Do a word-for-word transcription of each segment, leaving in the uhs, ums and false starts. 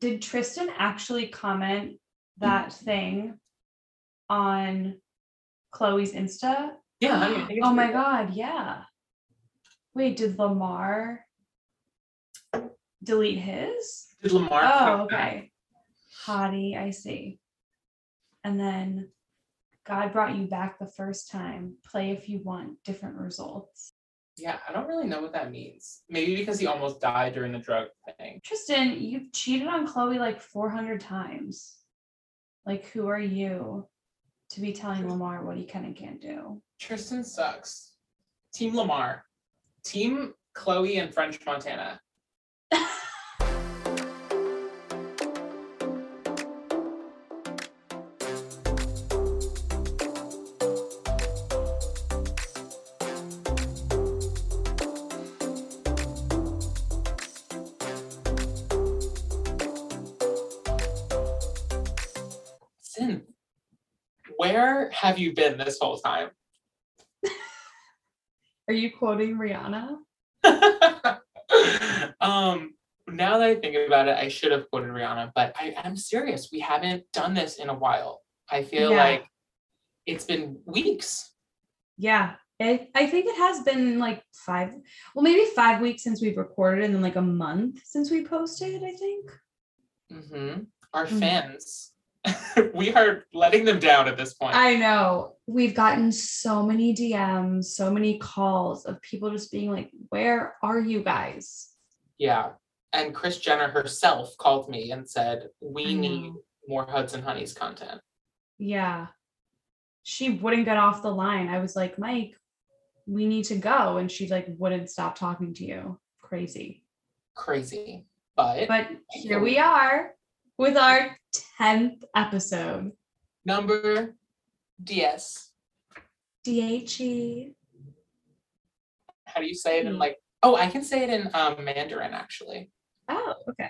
Wait, did Tristan actually comment that thing on Chloe's Insta? Yeah. I mean, oh my God. Yeah. Wait, did Lamar delete his? Did Lamar? Oh, okay. Hottie, I see. And then God brought you back the first time. Play if you want different results. Yeah, I don't really know what that means. Maybe because he almost died during the drug thing. Tristan, you've cheated on Chloe like four hundred times. Like, who are you to be telling Lamar what he can and can't do? Tristan sucks. Team Lamar. Team Chloe and French Montana. Where have you been this whole time? Are you quoting Rihanna? um, now that I think about it, I should have quoted Rihanna, but I, I'm serious. We haven't done this in a while. I feel yeah. like it's been weeks. Yeah, it, I think it has been like five, well, maybe five weeks since we've recorded and then like a month since we posted, I think. Mm-hmm. Our mm-hmm. fans. We are letting them down at this point. I know. We've gotten so many D Ms, so many calls of people just being like, where are you guys? Yeah. And Kris Jenner herself called me and said, we need more Hudson Honeys content. Yeah. She wouldn't get off the line. I was like, Mike, we need to go. And she like wouldn't stop talking to you. Crazy. Crazy. But, but here we are with our tenth episode. Number D S. D H E. How do you say it in like, oh, I can say it in um, Mandarin actually. Oh, okay.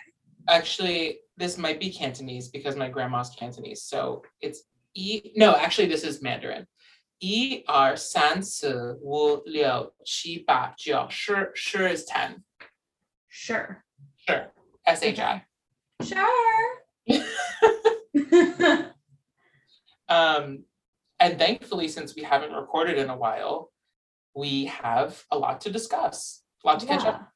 Actually, this might be Cantonese because my grandma's Cantonese. So it's E, no, actually this is Mandarin. E R San Si Wu Liu Qi Ba Jiao. Sure, sure is ten. Sure. Sure. S H I. Sure. um, and thankfully, since we haven't recorded in a while, we have a lot to discuss, a lot to yeah. catch up.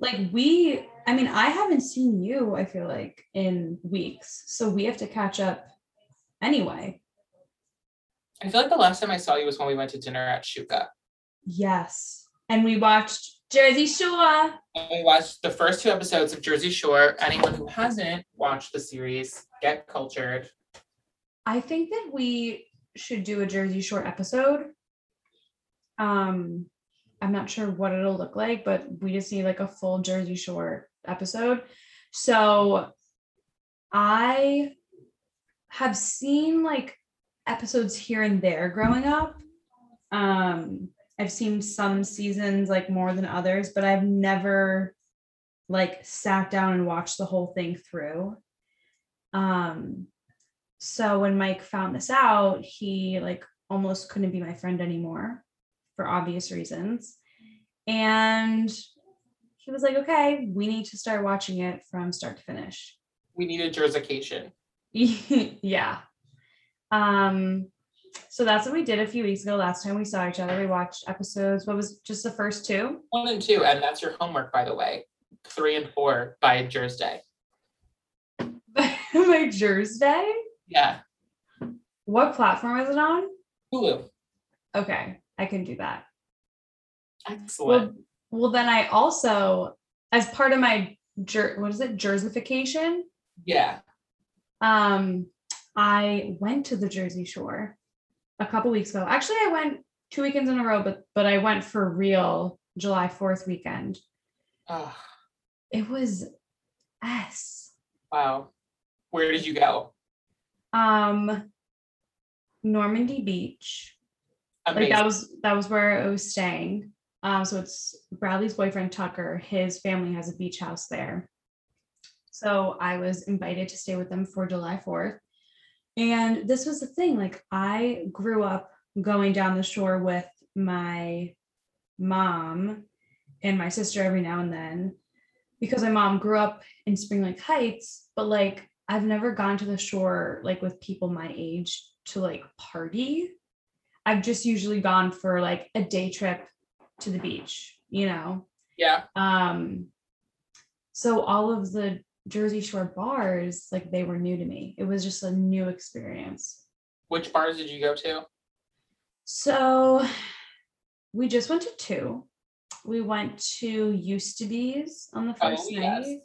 Like we, I mean, I haven't seen you, I feel like, in weeks. So we have to catch up anyway. I feel like the last time I saw you was when we went to dinner at Shuka. Yes. And we watched Jersey Shore. And we watched the first two episodes of Jersey Shore. Anyone who hasn't watched the series, get cultured. I think that we should do a Jersey Shore episode. Um, I'm not sure what it'll look like, but we just need like a full Jersey Shore episode. So I have seen like episodes here and there growing up. Um, I've seen some seasons like more than others, but I've never like sat down and watched the whole thing through. Um, so when Mike found this out, he like almost couldn't be my friend anymore for obvious reasons. And he was like, okay, we need to start watching it from start to finish. We need a Jerseycation. Yeah. Um, So that's what we did a few weeks ago. Last time we saw each other, we watched episodes. What was just the first two? One and two, and that's your homework, by the way. Three and four by Jersey. By Jersey? Yeah. What platform is it on? Hulu. Okay, I can do that. Excellent. Well, well then I also, as part of my jer- what is it, Jerseyfication? Yeah. Um, I went to the Jersey Shore a couple weeks ago. Actually, I went two weekends in a row, but but I went for real July fourth weekend. Oh. It was S. Wow. Where did you go? Um, Normandy Beach. Amazing. Like that was that was where I was staying. Um, so it's Bradley's boyfriend Tucker. His family has a beach house there. So I was invited to stay with them for July fourth. And this was the thing, like I grew up going down the shore with my mom and my sister every now and then. because my mom grew up in Spring Lake Heights, but like I've never gone to the shore like with people my age to like party. I've just usually gone for like a day trip to the beach, you know? Yeah. Um, so all of the Jersey Shore bars, like they were new to me. It was just a new experience. Which bars did you go to? So we just went to two. We went to Used to Be's on the first oh, yes. night.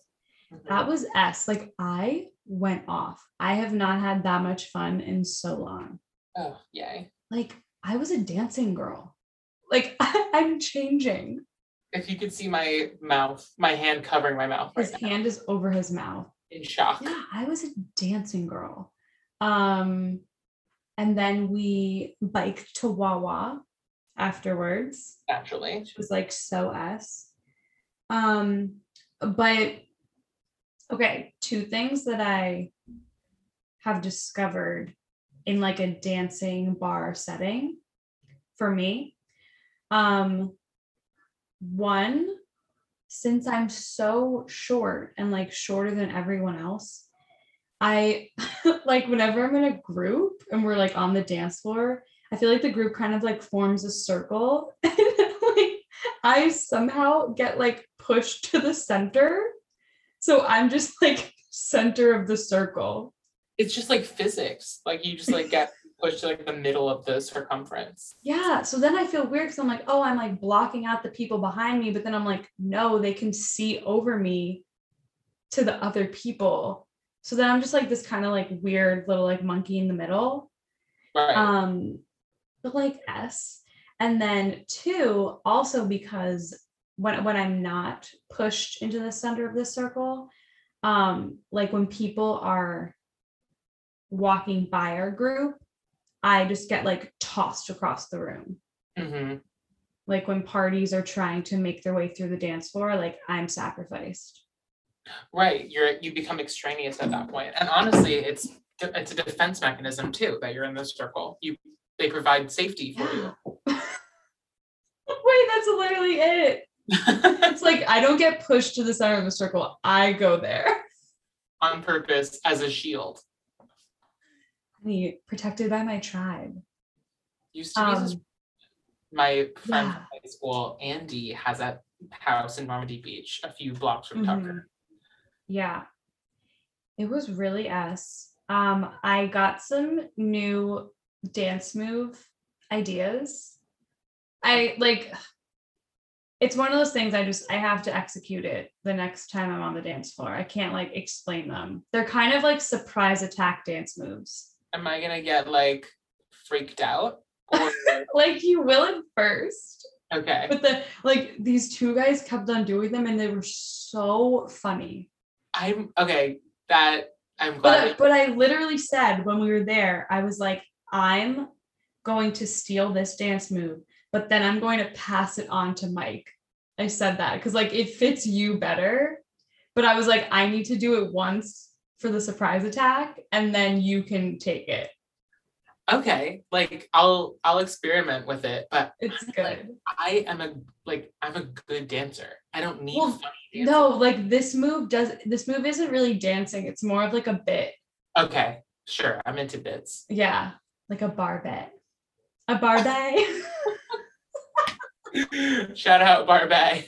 Mm-hmm. That was S. Like I went off. I have not had that much fun in so long. Oh, yay. Like I was a dancing girl. Like I'm changing. If you could see my mouth, my hand covering my mouth. His right hand now. Is over his mouth. In shock. Yeah, I was a dancing girl. Um, and then we biked to Wawa afterwards. Naturally. Which was like so us. Um, but okay, two things that I have discovered in like a dancing bar setting for me. Um, one, since I'm so short and like shorter than everyone else, I like whenever I'm in a group and we're like on the dance floor, I feel like the group kind of like forms a circle and like I somehow get like pushed to the center. So I'm just like center of the circle. It's just like physics. Like you just like get pushed to like the middle of the circumference. Yeah. So then I feel weird because I'm like, oh, I'm like blocking out the people behind me. But then I'm like, no, they can see over me to the other people. So then I'm just like this kind of like weird little like monkey in the middle. Right. Um, but like S. And then two, also because when when I'm not pushed into the center of the circle, um, like when people are walking by our group, I just get like tossed across the room. Mm-hmm. Like when parties are trying to make their way through the dance floor, like I'm sacrificed. Right. You're, you become extraneous at that point. And honestly, it's, it's a defense mechanism too, that you're in the circle. You, they provide safety for yeah. you. Wait, that's literally it. It's like, I don't get pushed to the center of the circle. I go there. On purpose as a shield. Protected by my tribe. Used to be um, my friend yeah. from high school, Andy, has a house in Normandy Beach, a few blocks from mm-hmm. Tucker. Yeah, it was really us. Um, I got some new dance move ideas. I like. It's one of those things I just I have to execute it the next time I'm on the dance floor. I can't like explain them. They're kind of like surprise attack dance moves. Am I gonna get like freaked out? Or... like you will at first. Okay. But the like these two guys kept on doing them and they were so funny. I'm okay. That I'm glad. But, but I literally said when we were there, I was like, I'm going to steal this dance move. But then I'm going to pass it on to Mike. I said that because like it fits you better. But I was like, I need to do it once for the surprise attack, and then you can take it. Okay, like I'll I'll experiment with it, but it's good. Like, I am a like I'm a good dancer. I don't need well, funny dancing. No, like this move does this move isn't really dancing. It's more of like a bit. Okay, sure. I'm into bits. Yeah, like a bar bet. A barbay. Shout out Barbay.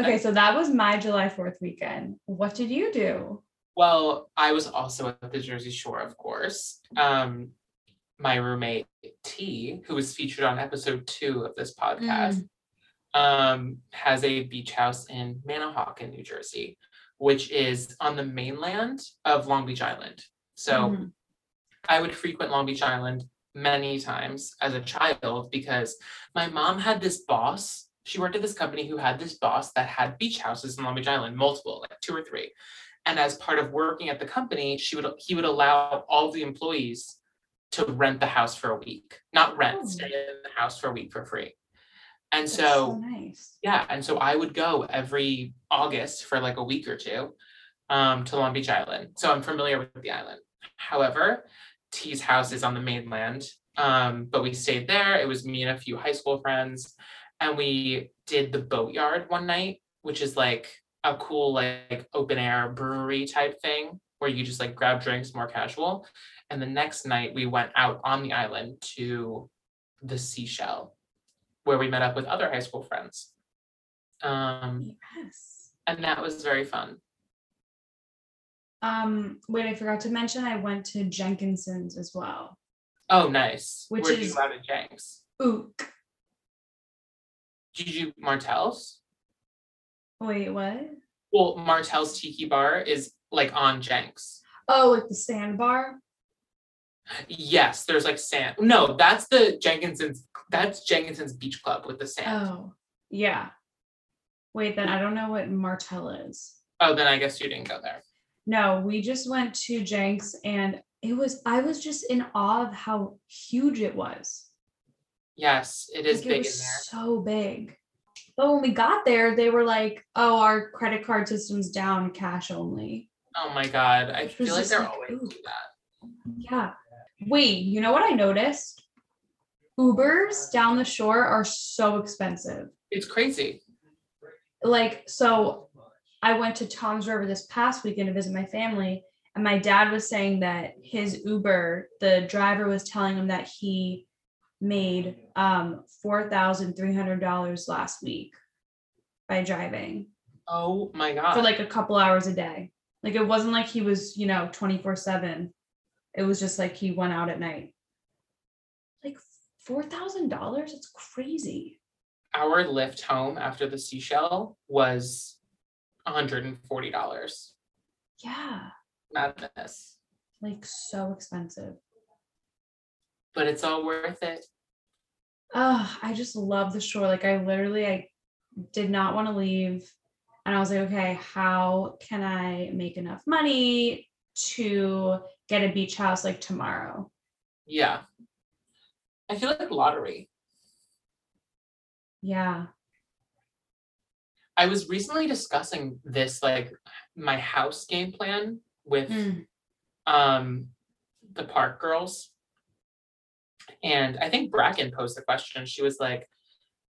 Okay, so that was my July fourth weekend. What did you do? Well, I was also at the Jersey Shore, of course. Um, my roommate T, who was featured on episode two of this podcast, mm. um, has a beach house in Manahawkin, New Jersey, which is on the mainland of Long Beach Island. So mm-hmm. I would frequent Long Beach Island many times as a child because my mom had this boss. She worked at this company who had this boss that had beach houses in Long Beach Island, multiple, like two or three. And as part of working at the company, she would he would allow all the employees to rent the house for a week. Not rent, oh. stay in the house for a week for free. And so, so nice. yeah, and so I would go every August for like a week or two um, to Long Beach Island. So I'm familiar with the island. However, T's house is on the mainland, um, but we stayed there. It was me and a few high school friends, and we did the Boatyard one night, which is like a cool, like open air brewery type thing where you just like grab drinks, more casual. And the next night we went out on the island to the Seashell, where we met up with other high school friends. Um, yes. And that was very fun. Um, wait, I forgot to mention, I went to Jenkinson's as well. Oh, nice. Which Where is out of Jenks? Ook. Did you do Martell's? Wait, what? Well, Martell's Tiki Bar is like on Jenks. Oh, like the sandbar? Yes, there's like sand. No, that's the Jenkinson's, that's Jenkinson's Beach Club with the sand. Oh, yeah. Wait, then I don't know what Martell is. Oh, then I guess you didn't go there. No, we just went to Jenks, and it was, I was just in awe of how huge it was. Yes, it is like, big it was in there. So big. But when we got there, they were like, oh, our credit card system's down, cash only. Oh my God. I feel like they're like, always Ooh. do that. Yeah. Wait, you know what I noticed? Ubers down the shore are so expensive. It's crazy. Like, so I went to Tom's River this past weekend to visit my family. And my dad was saying that his Uber, the driver was telling him that he made um, four thousand three hundred dollars last week by driving. Oh my God. For like a couple hours a day. Like it wasn't like he was, you know, twenty-four seven. It was just like he went out at night. Like four thousand dollars? It's crazy. Our Lyft home after the Seashell was one hundred forty dollars. Yeah. Madness. Like so expensive. But it's all worth it. Oh, I just love the shore. Like I literally, I did not want to leave. And I was like, okay, how can I make enough money to get a beach house like tomorrow? Yeah. I feel like lottery. Yeah. I was recently discussing this, like my house game plan with mm. um, the park girls. And I think Bracken posed the question. She was like,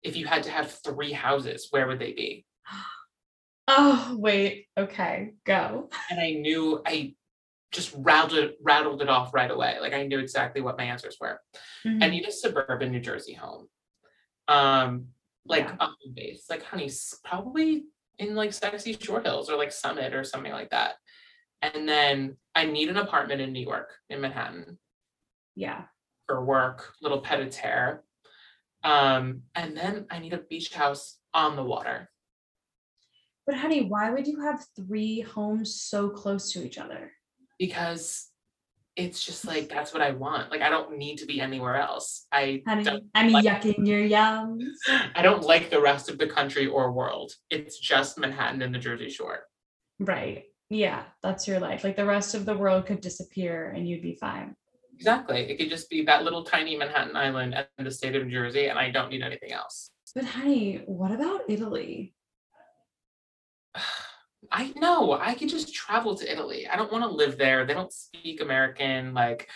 if you had to have three houses, where would they be? Oh, wait. Okay, go. And I knew, I just rattled, rattled it off right away. Like I knew exactly what my answers were. Mm-hmm. I need a suburban New Jersey home. Um, like yeah. up in base, like honey, probably in like sexy Short Hills or like Summit or something like that. And then I need an apartment in New York, in Manhattan. Yeah. For work, little petit a terre. Um, and then I need a beach house on the water. But honey, why would you have three homes so close to each other? Because it's just like, that's what I want. Like, I don't need to be anywhere else. I honey, don't I'm like, yucking your yums. I don't like the rest of the country or world. It's just Manhattan and the Jersey Shore. Right. Yeah, that's your life. Like the rest of the world could disappear and you'd be fine. Exactly. It could just be that little tiny Manhattan Island and the state of New Jersey, and I don't need anything else. But honey, what about Italy? I know. I could just travel to Italy. I don't want to live there. They don't speak American. Like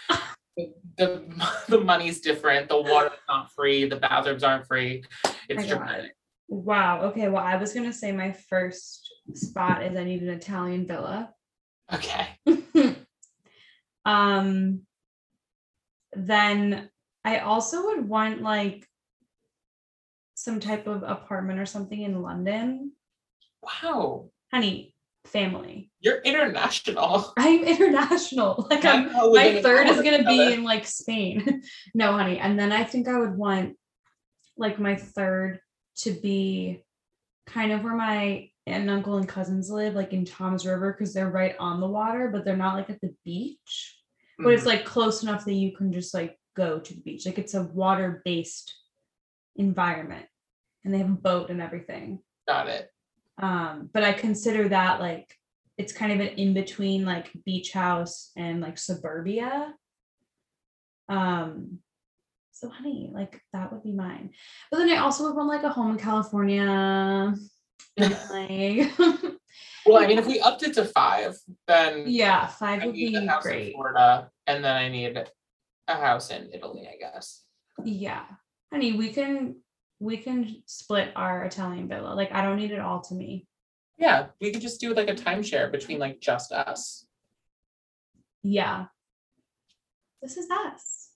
the the money's different. The water's not free. The bathrooms aren't free. It's dramatic. Wow. Okay. Well, I was gonna say my first spot is I need an Italian villa. Okay. um. Then I also would want like some type of apartment or something in London. Wow. Honey, family. You're international. I'm international. Like I'm, my third is going to be in like Spain. No, honey. And then I think I would want like my third to be kind of where my aunt and uncle and cousins live, like in Tom's River, because they're right on the water, but they're not like at the beach. But it's like close enough that you can just like go to the beach. Like it's a water-based environment and they have a boat and everything. Got it. Um, but I consider that like, it's kind of an in-between like beach house and like suburbia. Um, so honey, like that would be mine. But then I also would want like a home in California. Like, well, I mean, if we upped it to five, then yeah, five would be great. In Florida, and then I need a house in Italy, I guess. Yeah, honey, we can we can split our Italian villa. Like, I don't need it all to me. Yeah, we could just do like a timeshare between like just us. Yeah. This is us.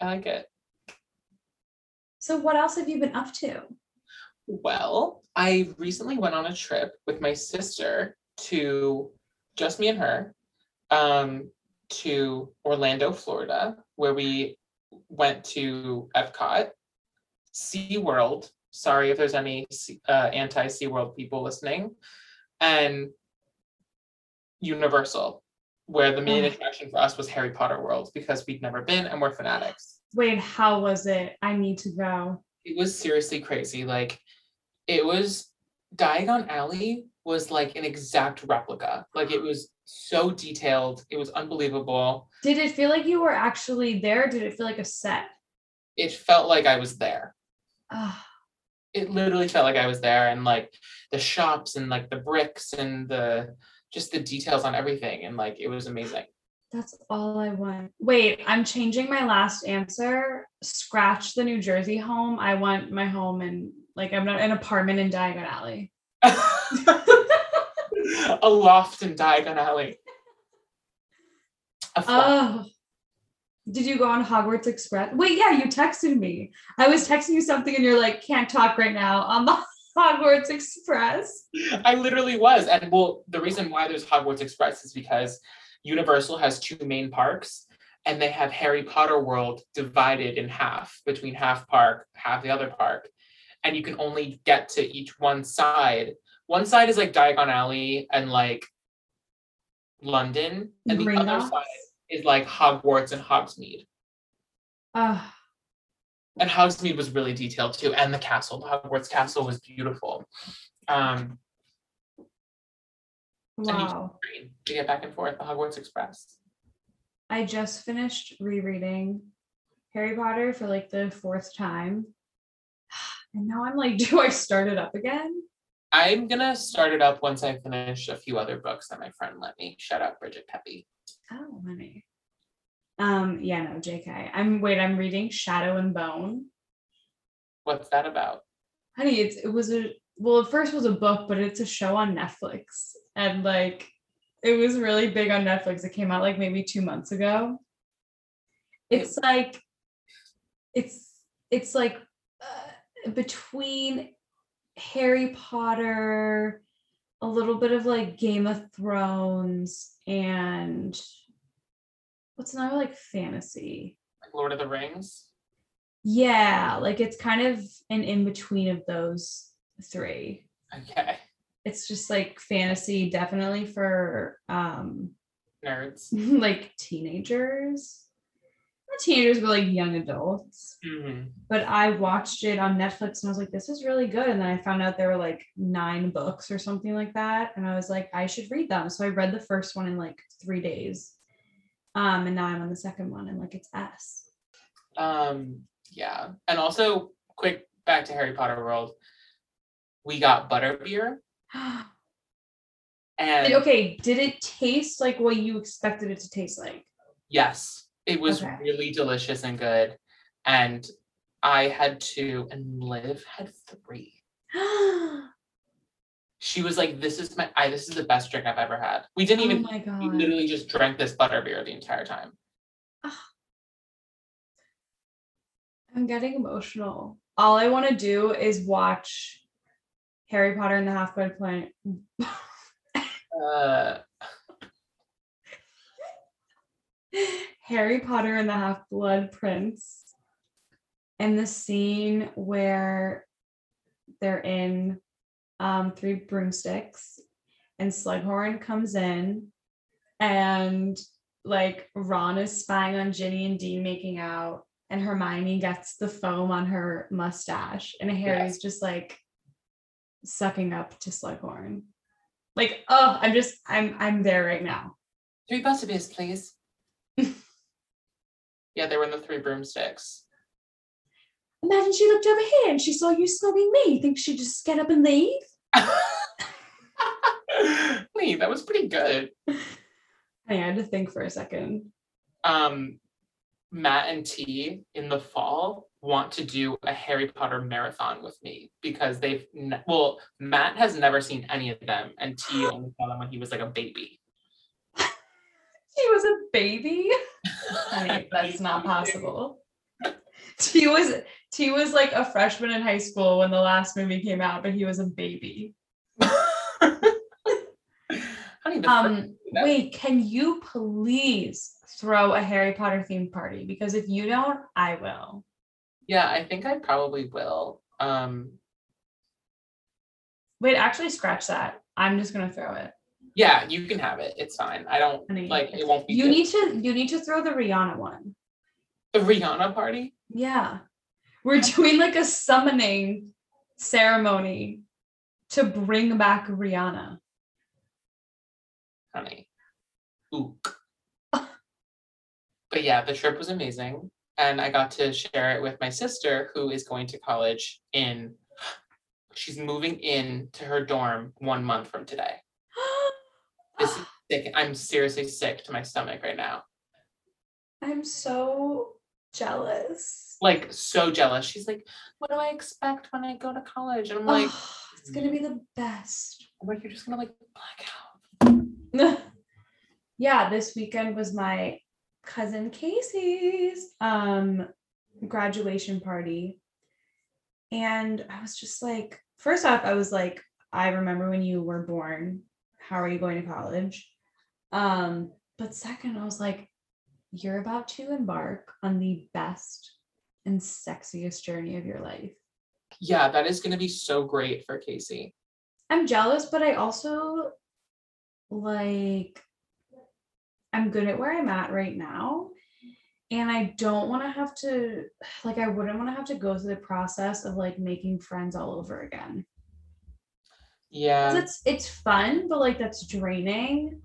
I like it. So what else have you been up to? Well, I recently went on a trip with my sister to, just me and her, um, to Orlando, Florida, where we went to Epcot, SeaWorld. Sorry if there's any uh, anti-SeaWorld people listening, and Universal, where the main attraction for us was Harry Potter World because we'd never been and we're fanatics. Wait, how was it? I need to go. It was seriously crazy. Like, it was, Diagon Alley was like an exact replica. Like, it was so detailed. It was unbelievable. Did it feel like you were actually there? Did it feel like a set? It felt like I was there. Oh. It literally felt like I was there, and like the shops and like the bricks and the, just the details on everything. And like, it was amazing. That's all I want. Wait, I'm changing my last answer. Scratch the New Jersey home. I want my home in, like, I'm not an apartment in Diagon Alley. A loft in Diagon Alley. A oh, did you go on Hogwarts Express? Wait, yeah, you texted me. I was texting you something and you're like, can't talk right now on the Hogwarts Express. I literally was. And well, the reason why there's Hogwarts Express is because Universal has two main parks, and they have Harry Potter World divided in half between half park, half the other park. And you can only get to each one side. One side is like Diagon Alley and like London, and the Ring other off. side is like Hogwarts and Hogsmeade. Uh, and Hogsmeade was really detailed too. And the castle, the Hogwarts castle was beautiful. Um, Wow. To get back and forth, the Hogwarts Express. I just finished rereading Harry Potter for like the fourth time. And now I'm like, do I start it up again? I'm going to start it up once I finish a few other books that my friend let me. Shout out Bridget Pepe. Oh, honey. Um, yeah, no, J K. I'm, wait, I'm reading Shadow and Bone. What's that about? Honey, it's, it was a, well, it first was a book, but it's a show on Netflix. And like, it was really big on Netflix. It came out like maybe two months ago. It's like, it's, it's like uh, between Harry Potter, a little bit of like Game of Thrones, and what's another like fantasy? Like Lord of the Rings? Yeah. Like, it's kind of an in-between of those three. Okay. It's just like fantasy, definitely for um, nerds, like teenagers, not teenagers, but like young adults. Mm-hmm. But I watched it on Netflix and I was like, this is really good. And then I found out there were like nine books or something like that. And I was like, I should read them. So I read the first one in like three days. Um, and now I'm on the second one and like, it's S. Um, yeah. And also, quick back to Harry Potter World. We got butterbeer. And okay, did it taste like what you expected it to taste like? Yes, it was okay. Really delicious and good. And I had two, and Liv had three. She was like, "This is my, I, this is the best drink I've ever had." We didn't even. Oh my God. We literally just drank this butterbeer the entire time. Oh. I'm getting emotional. All I want to do is watch Harry Potter and the Half-Blood Prince. uh. Harry Potter and the Half-Blood Prince. And the scene where they're in um, Three Broomsticks and Slughorn comes in and like Ron is spying on Ginny and Dean making out, and Hermione gets the foam on her mustache and Harry's yeah. just like sucking up to Slughorn. Like, oh, I'm just, I'm, I'm there right now. Three butterbeers, please. Yeah, they were in the Three Broomsticks. Imagine she looked over here and she saw you snubbing me. You think she'd just get up and leave? Wait, that was pretty good. I had to think for a second. Um, Matt and T in the fall want to do a Harry Potter marathon with me because they've, ne- well, Matt has never seen any of them, and T only saw them when he was like a baby. He was a baby? I mean, that's not possible. T was, T was like a freshman in high school when the last movie came out, but he was a baby. um, wait, can you please throw a Harry Potter themed party? Because if you don't, I will. Yeah, I think I probably will. Um, Wait, actually scratch that. I'm just going to throw it. Yeah, you can have it. It's fine. I don't, I mean, like, it won't be You good. need to, you need to throw the Rihanna one. The Rihanna party? Yeah. We're doing like a summoning ceremony to bring back Rihanna. Honey. Ooh. But yeah, the trip was amazing. And I got to share it with my sister, who is going to college in, she's moving in to her dorm one month from today. This is sick. I'm seriously sick to my stomach right now. I'm so jealous. Like, so jealous. She's like, what do I expect when I go to college? And I'm like, oh, it's going to be the best. I'm like, you're just going to like black out. Yeah, this weekend was my cousin Casey's um graduation party, and I was just like, first off, I was like, I remember when you were born, how are you going to college? Um but second, I was like, you're about to embark on the best and sexiest journey of your life. Yeah, that is going to be so great for Casey. I'm jealous, but I also like, I'm good at where I'm at right now, and I don't want to have to, like, I wouldn't want to have to go through the process of like making friends all over again. Yeah. It's it's fun, but like that's draining.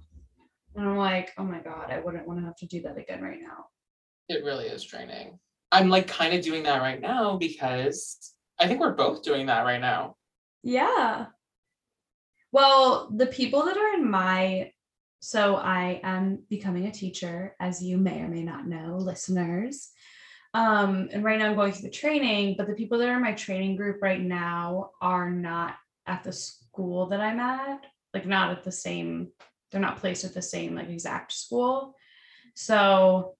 And I'm like, oh my God, I wouldn't want to have to do that again right now. It really is draining. I'm like kind of doing that right now because I think we're both doing that right now. Yeah. Well, the people that are in my So I am becoming a teacher, as you may or may not know, listeners. Um, and right now I'm going through the training, but the people that are in my training group right now are not at the school that I'm at, like not at the same, they're not placed at the same like exact school. So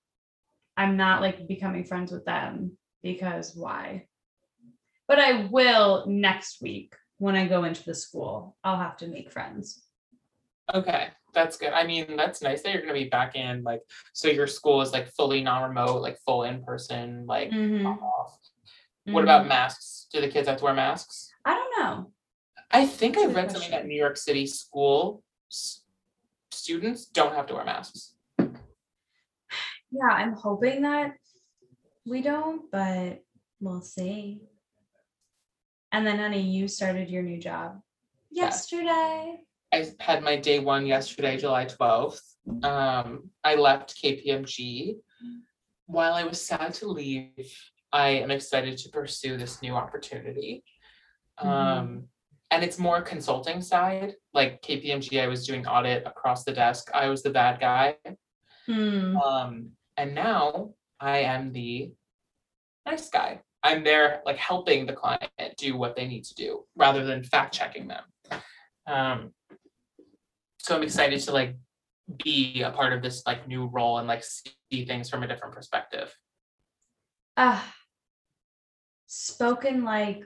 I'm not like becoming friends with them because why? But I will next week when I go into the school, I'll have to make friends. Okay, that's good. I mean, that's nice that you're going to be back in, like, so your school is like fully non-remote, like full in-person, like mm-hmm. off. What mm-hmm. about masks? Do the kids have to wear masks? I don't know. I think that's I read something that New York City school s- students don't have to wear masks. Yeah, I'm hoping that we don't, but we'll see. And then, honey, you started your new job yesterday. I had my day one yesterday, July twelfth. Um, I left K P M G. While I was sad to leave, I am excited to pursue this new opportunity. Um, mm-hmm. And it's more consulting side. Like K P M G, I was doing audit across the desk. I was the bad guy. Mm. Um, and now I am the nice guy. I'm there like helping the client do what they need to do rather than fact checking them. Um, so I'm excited to like be a part of this like new role and like see things from a different perspective. Ah, uh, spoken like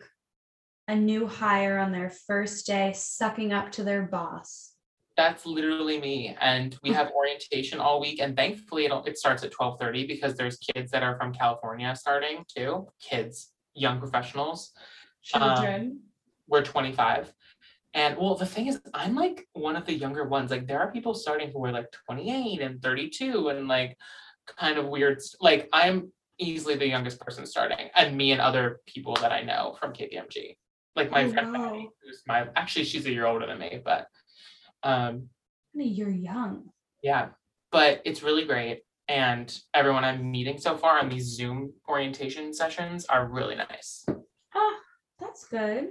a new hire on their first day, sucking up to their boss. That's literally me. And we have orientation all week. And thankfully it it starts at twelve thirty because there's kids that are from California starting too. Kids, young professionals. Children. Um, we're twenty-five. And well, the thing is, I'm like one of the younger ones. Like there are people starting who are like twenty-eight and thirty-two and like kind of weird. Like I'm easily the youngest person starting, and me and other people that I know from K P M G. Like my oh, friend, wow. Maddie, who's my, actually she's a year older than me, but. Um, You're young. Yeah, but it's really great. And everyone I'm meeting so far on these Zoom orientation sessions are really nice. Ah, that's good.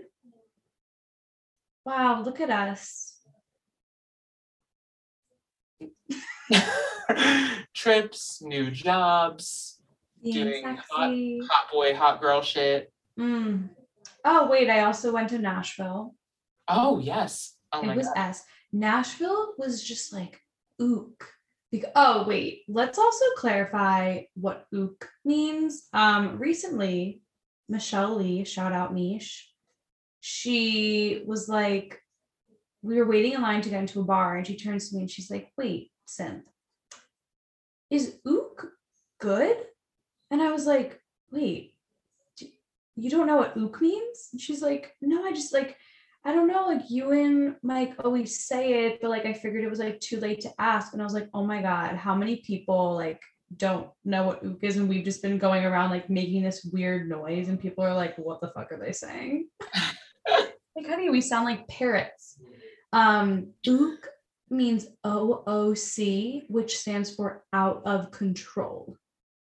Wow, look at us. Trips, new jobs, yeah, doing exactly. hot, hot boy, hot girl shit. Mm. Oh, wait, I also went to Nashville. Oh, yes. Oh, my God. It was ass. Nashville was just like, ook. Because, oh, wait, let's also clarify what ook means. Um, recently, Michelle Lee, shout out Mish, she was like, we were waiting in line to get into a bar, and she turns to me and she's like, wait, Synth, is ook good? And I was like, wait, you don't know what ook means? And she's like, no, I just like, I don't know, like you and Mike always say it, but like I figured it was like too late to ask. And I was like, oh my God, how many people like don't know what ook is? And we've just been going around like making this weird noise and people are like, what the fuck are they saying? Like, honey, we sound like parrots. Um, ook means O O C, which stands for out of control.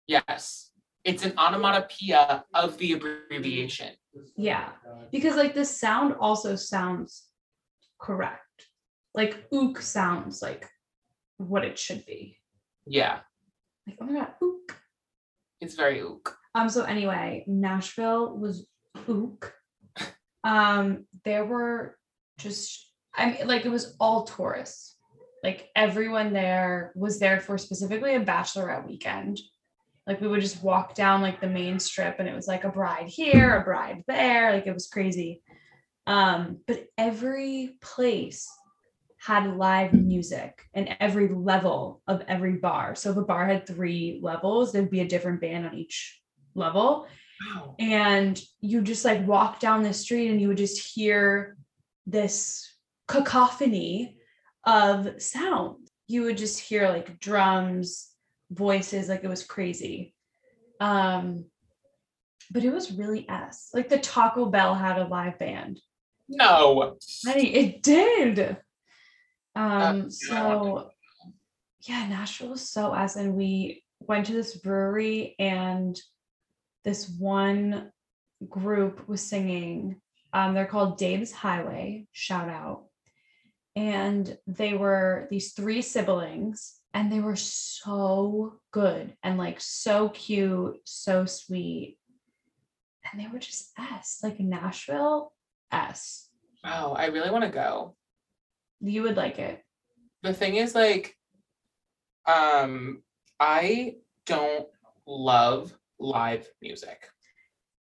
Yes. It's an onomatopoeia of the abbreviation. Yeah. Because like the sound also sounds correct. Like ook sounds like what it should be. Yeah. Like, oh my God, ook. It's very ook. Um, so anyway, Nashville was ook. Um, there were just, I mean, like it was all tourists. Like everyone there was there for specifically a bachelorette weekend. Like we would just walk down like the main strip and it was like a bride here, a bride there. Like it was crazy. Um, but every place had live music and every level of every bar. So if a bar had three levels, there'd be a different band on each level. Wow. And you just like walk down the street and you would just hear this cacophony of sound. You would just hear like drums, voices, like it was crazy. Um, but it was really ass. Like the Taco Bell had a live band. No. I mean, it did. Um, so yeah, Nashville was so ass. And we went to this brewery and this one group was singing, um, they're called Dave's Highway, shout out. And they were these three siblings and they were so good and like so cute, so sweet. And they were just S, like Nashville S. Wow, I really want to go. You would like it. The thing is like, um, I don't love live music.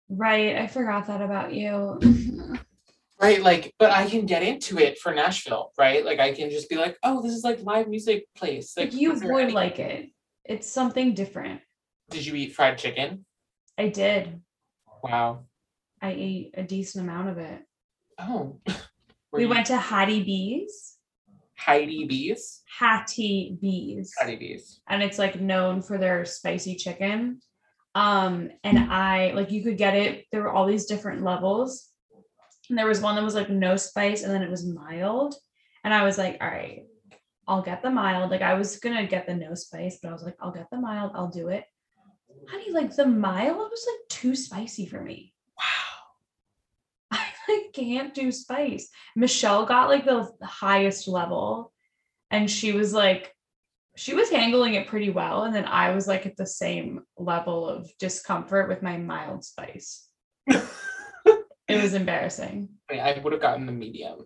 Right, I forgot that about you. Right, like, but I can get into it for Nashville, right? Like, I can just be like, oh, this is like live music place. Like, you would like it. It's something different. Did you eat fried chicken? I did. Wow. I ate a decent amount of it. Oh. We you... went to Hattie B's. Hattie B's? Hattie B's. Hattie B's. And it's like known for their spicy chicken. Um, and I, like, you could get it. There were all these different levels and there was one that was like no spice and then it was mild. And I was like, all right, I'll get the mild. Like I was going to get the no spice, but I was like, I'll get the mild. I'll do it. Honey, like the mild was like too spicy for me. Wow. I like can't do spice. Michelle got like the highest level and she was like, she was handling it pretty well. And then I was like at the same level of discomfort with my mild spice. It was embarrassing. I mean, I would have gotten the medium.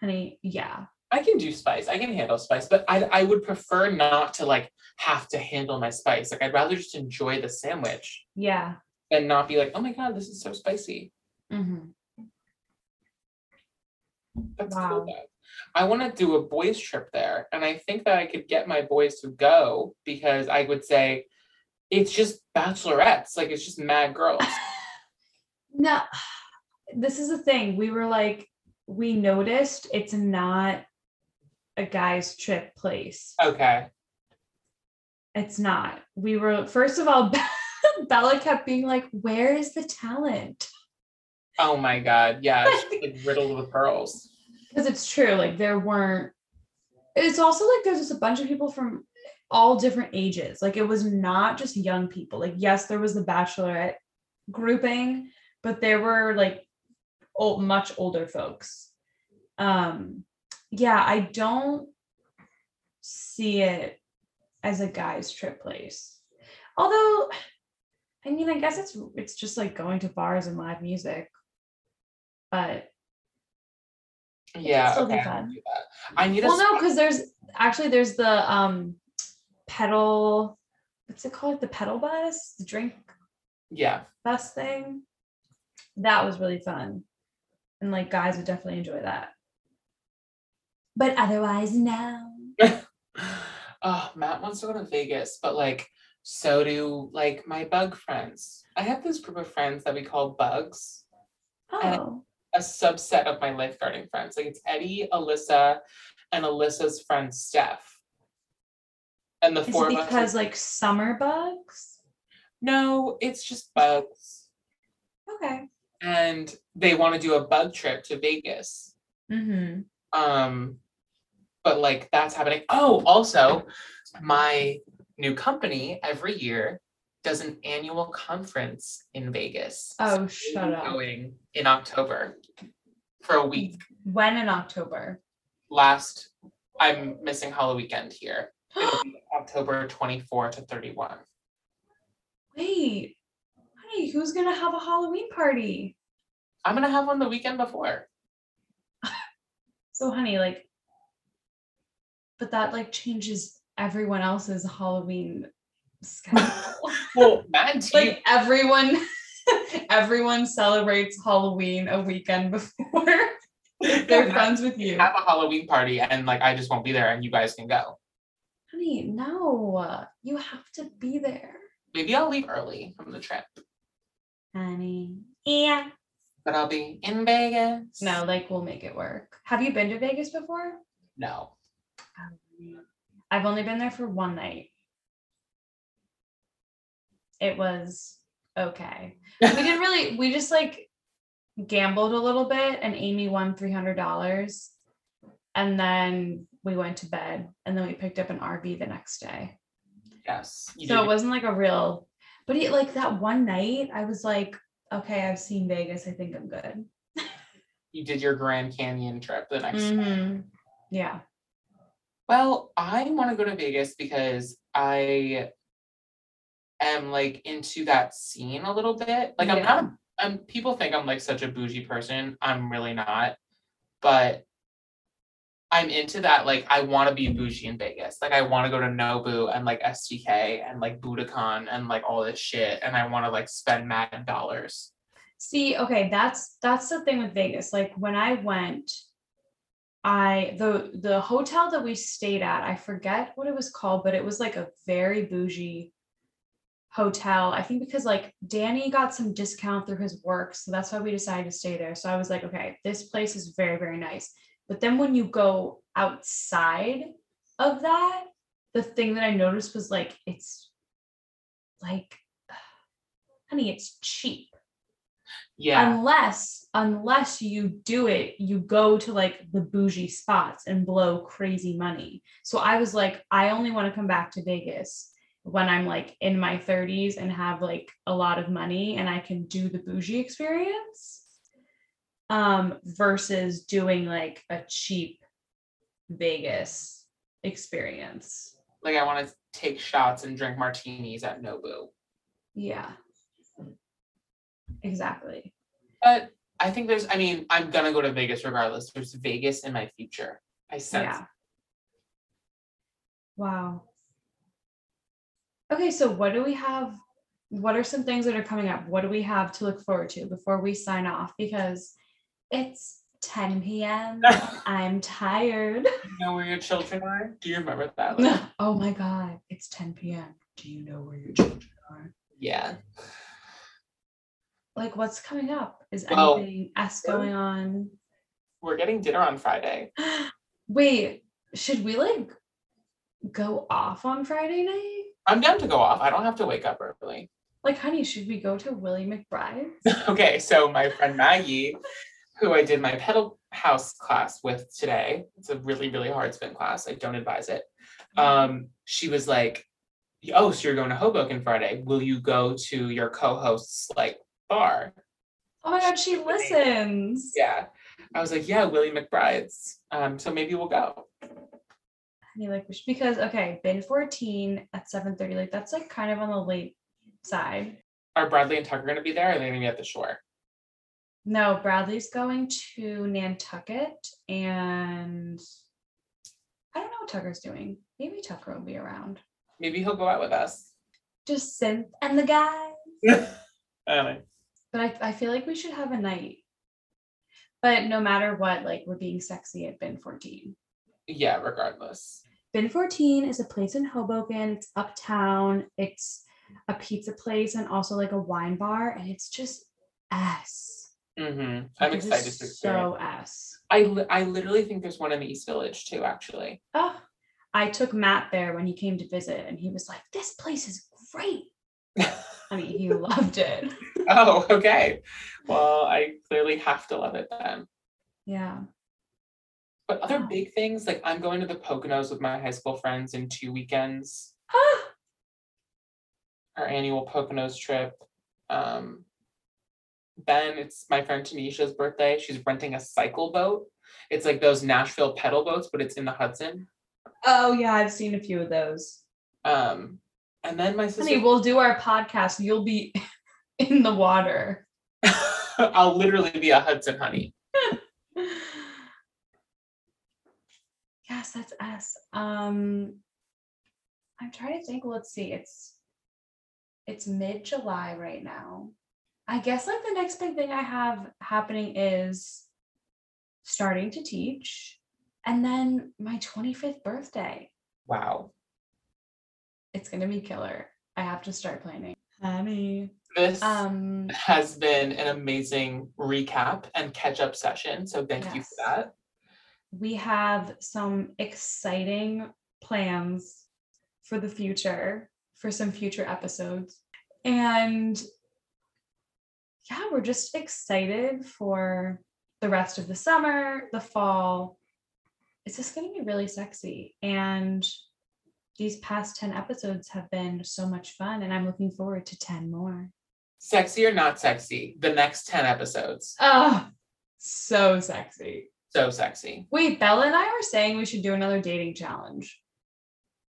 Honey, yeah. I can do spice. I can handle spice, but I I would prefer not to like have to handle my spice. Like I'd rather just enjoy the sandwich. Yeah. And not be like, oh my God, this is so spicy. Mm-hmm. That's wow. Cool though. I want to do a boys trip there. And I think that I could get my boys to go because I would say it's just bachelorettes. Like it's just mad girls. No, this is the thing. We were like, we noticed it's not a guys trip place. Okay. It's not. We were, first of all, Bella kept being like, where is the talent? Oh my God. Yeah. She's like riddled with pearls. Because it's true, like there weren't, it's also like there's just a bunch of people from all different ages. Like it was not just young people. Like, yes, there was the bachelorette grouping, but there were like old, much older folks. Um, yeah, I don't see it as a guys' trip place. Although, I mean, I guess it's it's just like going to bars and live music, but yeah, okay, I, do that. I need. Well, a- no, because there's actually there's the um pedal. What's it called? The pedal bus, the drink. Yeah. Bus thing. That was really fun, and like guys would definitely enjoy that. But otherwise, no. Oh, Matt wants to go to Vegas, but like, so do like my bug friends. I have this group of friends that we call bugs. Oh. And a subset of my lifeguarding friends. Like it's Eddie, Alyssa, and Alyssa's friend Steph. And the Is four it because, of us. Because like summer bugs? No, it's just bugs. Okay. And they want to do a bug trip to Vegas. Mm-hmm. Um, but like that's happening. Oh, also, my new company every year does an annual conference in Vegas. Oh, so shut up! Going in October for a week. When in October? Last, I'm missing Halloween weekend here. It'll be October twenty-fourth to thirty-first. Wait, honey, who's gonna have a Halloween party? I'm gonna have one the weekend before. So, honey, like, but that like changes everyone else's Halloween schedule. Well, Matt, like you- everyone, everyone celebrates Halloween a weekend before they're yeah, friends with you. Have a Halloween party, and like I just won't be there, and you guys can go. Honey, no, you have to be there. Maybe I'll leave early from the trip. Honey, yeah. But I'll be in Vegas. No, like we'll make it work. Have you been to Vegas before? No. Um, I've only been there for one night. It was okay. We didn't really, we just like gambled a little bit and Amy won three hundred dollars. And then we went to bed and then we picked up an R V the next day. Yes. So did. It wasn't like a real, but it, like that one night I was like, okay, I've seen Vegas. I think I'm good. You did your Grand Canyon trip the next mm-hmm. time. Yeah. Well, I want to go to Vegas because I am like into that scene a little bit. Like I'm yeah. not, I'm, people think I'm like such a bougie person. I'm really not, but I'm into that. Like I want to be bougie in Vegas. Like I want to go to Nobu and like S D K and like Budokan and like all this shit. And I want to like spend mad dollars. See, okay. That's, that's the thing with Vegas. Like when I went, I, the, the hotel that we stayed at, I forget what it was called, but it was like a very bougie hotel. I think because like Danny got some discount through his work. So that's why we decided to stay there. So I was like, okay, this place is very, very nice. But then when you go outside of that, the thing that I noticed was like, it's like, honey, it's cheap. Yeah. Unless, unless you do it, you go to like the bougie spots and blow crazy money. So I was like, I only want to come back to Vegas when I'm like in my thirties and have like a lot of money and I can do the bougie experience. Um, versus doing like a cheap Vegas experience. Like I want to take shots and drink martinis at Nobu. Yeah, exactly. But I think there's, I mean, I'm going to go to Vegas regardless. There's Vegas in my future. I sense. Yeah. Wow. Okay. So what do we have? What are some things that are coming up? What do we have to look forward to before we sign off? Because it's ten p.m. I'm tired. Do you know where your children are? Do you remember that? Like, oh my God, it's ten p.m. Do you know where your children are? Yeah. Like what's coming up? Is well, anything else going on? We're getting dinner on Friday. Wait, should we like go off on Friday night? I'm down to go off. I don't have to wake up early. Like, honey, should we go to Willie McBride's? Okay, so my friend Maggie, who I did my pedal house class with today. It's a really, really hard spin class. I don't advise it. Um, she was like, oh, so you're going to Hoboken Friday. Will you go to your co-host's like bar? Oh my God, she listens. Yeah. I was like, yeah, Willie McBride's. Um, so maybe we'll go. me like which, because okay, bin fourteen at seven thirty, like that's like kind of on the late side. Are Bradley and Tucker going to be there, or are they going to be at the shore? No, Bradley's going to Nantucket, and I don't know what Tucker's doing. Maybe Tucker will be around. Maybe he'll go out with us. Just Synth and the guys. I don't know. But I, I feel like we should have a night. But no matter what, like, we're being sexy at bin fourteen. Yeah, regardless. bin fourteen is a place in Hoboken. It's uptown. It's a pizza place and also like a wine bar, and it's just ass. Mm-hmm. I'm it's excited to so ass. I li- I literally think there's one in the East Village too, actually. Oh, I took Matt there when he came to visit, and he was like, "This place is great." I mean, he loved it. Oh, okay. Well, I clearly have to love it then. Yeah. But other wow. big things, like I'm going to the Poconos with my high school friends in two weekends. Ah. Our annual Poconos trip. Um, then it's my friend Tanisha's birthday. She's renting a cycle boat. It's like those Nashville pedal boats, but it's in the Hudson. Oh yeah, I've seen a few of those. Um, and then my sister. Honey, we'll do our podcast. You'll be in the water. I'll literally be a Hudson honey. Yes, that's us. Um, I'm trying to think. Let's see. It's it's mid-July right now. I guess like the next big thing I have happening is starting to teach, and then my twenty-fifth birthday. Wow. It's going to be killer. I have to start planning. Honey. This um, has been an amazing recap and catch-up session, so thank yes. you for that. We have some exciting plans for the future, for some future episodes. And yeah, we're just excited for the rest of the summer, the fall. It's just going to be really sexy. And these past ten episodes have been so much fun, and I'm looking forward to ten more. Sexy or not sexy, the next ten episodes. Oh, so sexy. So sexy. Wait, Bella and I were saying we should do another dating challenge.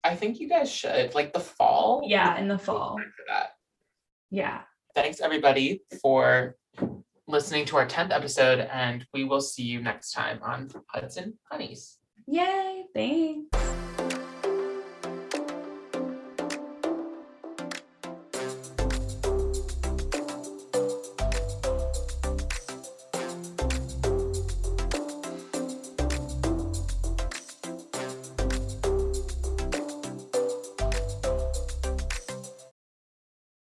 I think you guys should, like the fall. Yeah, in the fall. For that. Yeah. Thanks, everybody, for listening to our tenth episode, and we will see you next time on Hudson Honeys. Yay, thanks.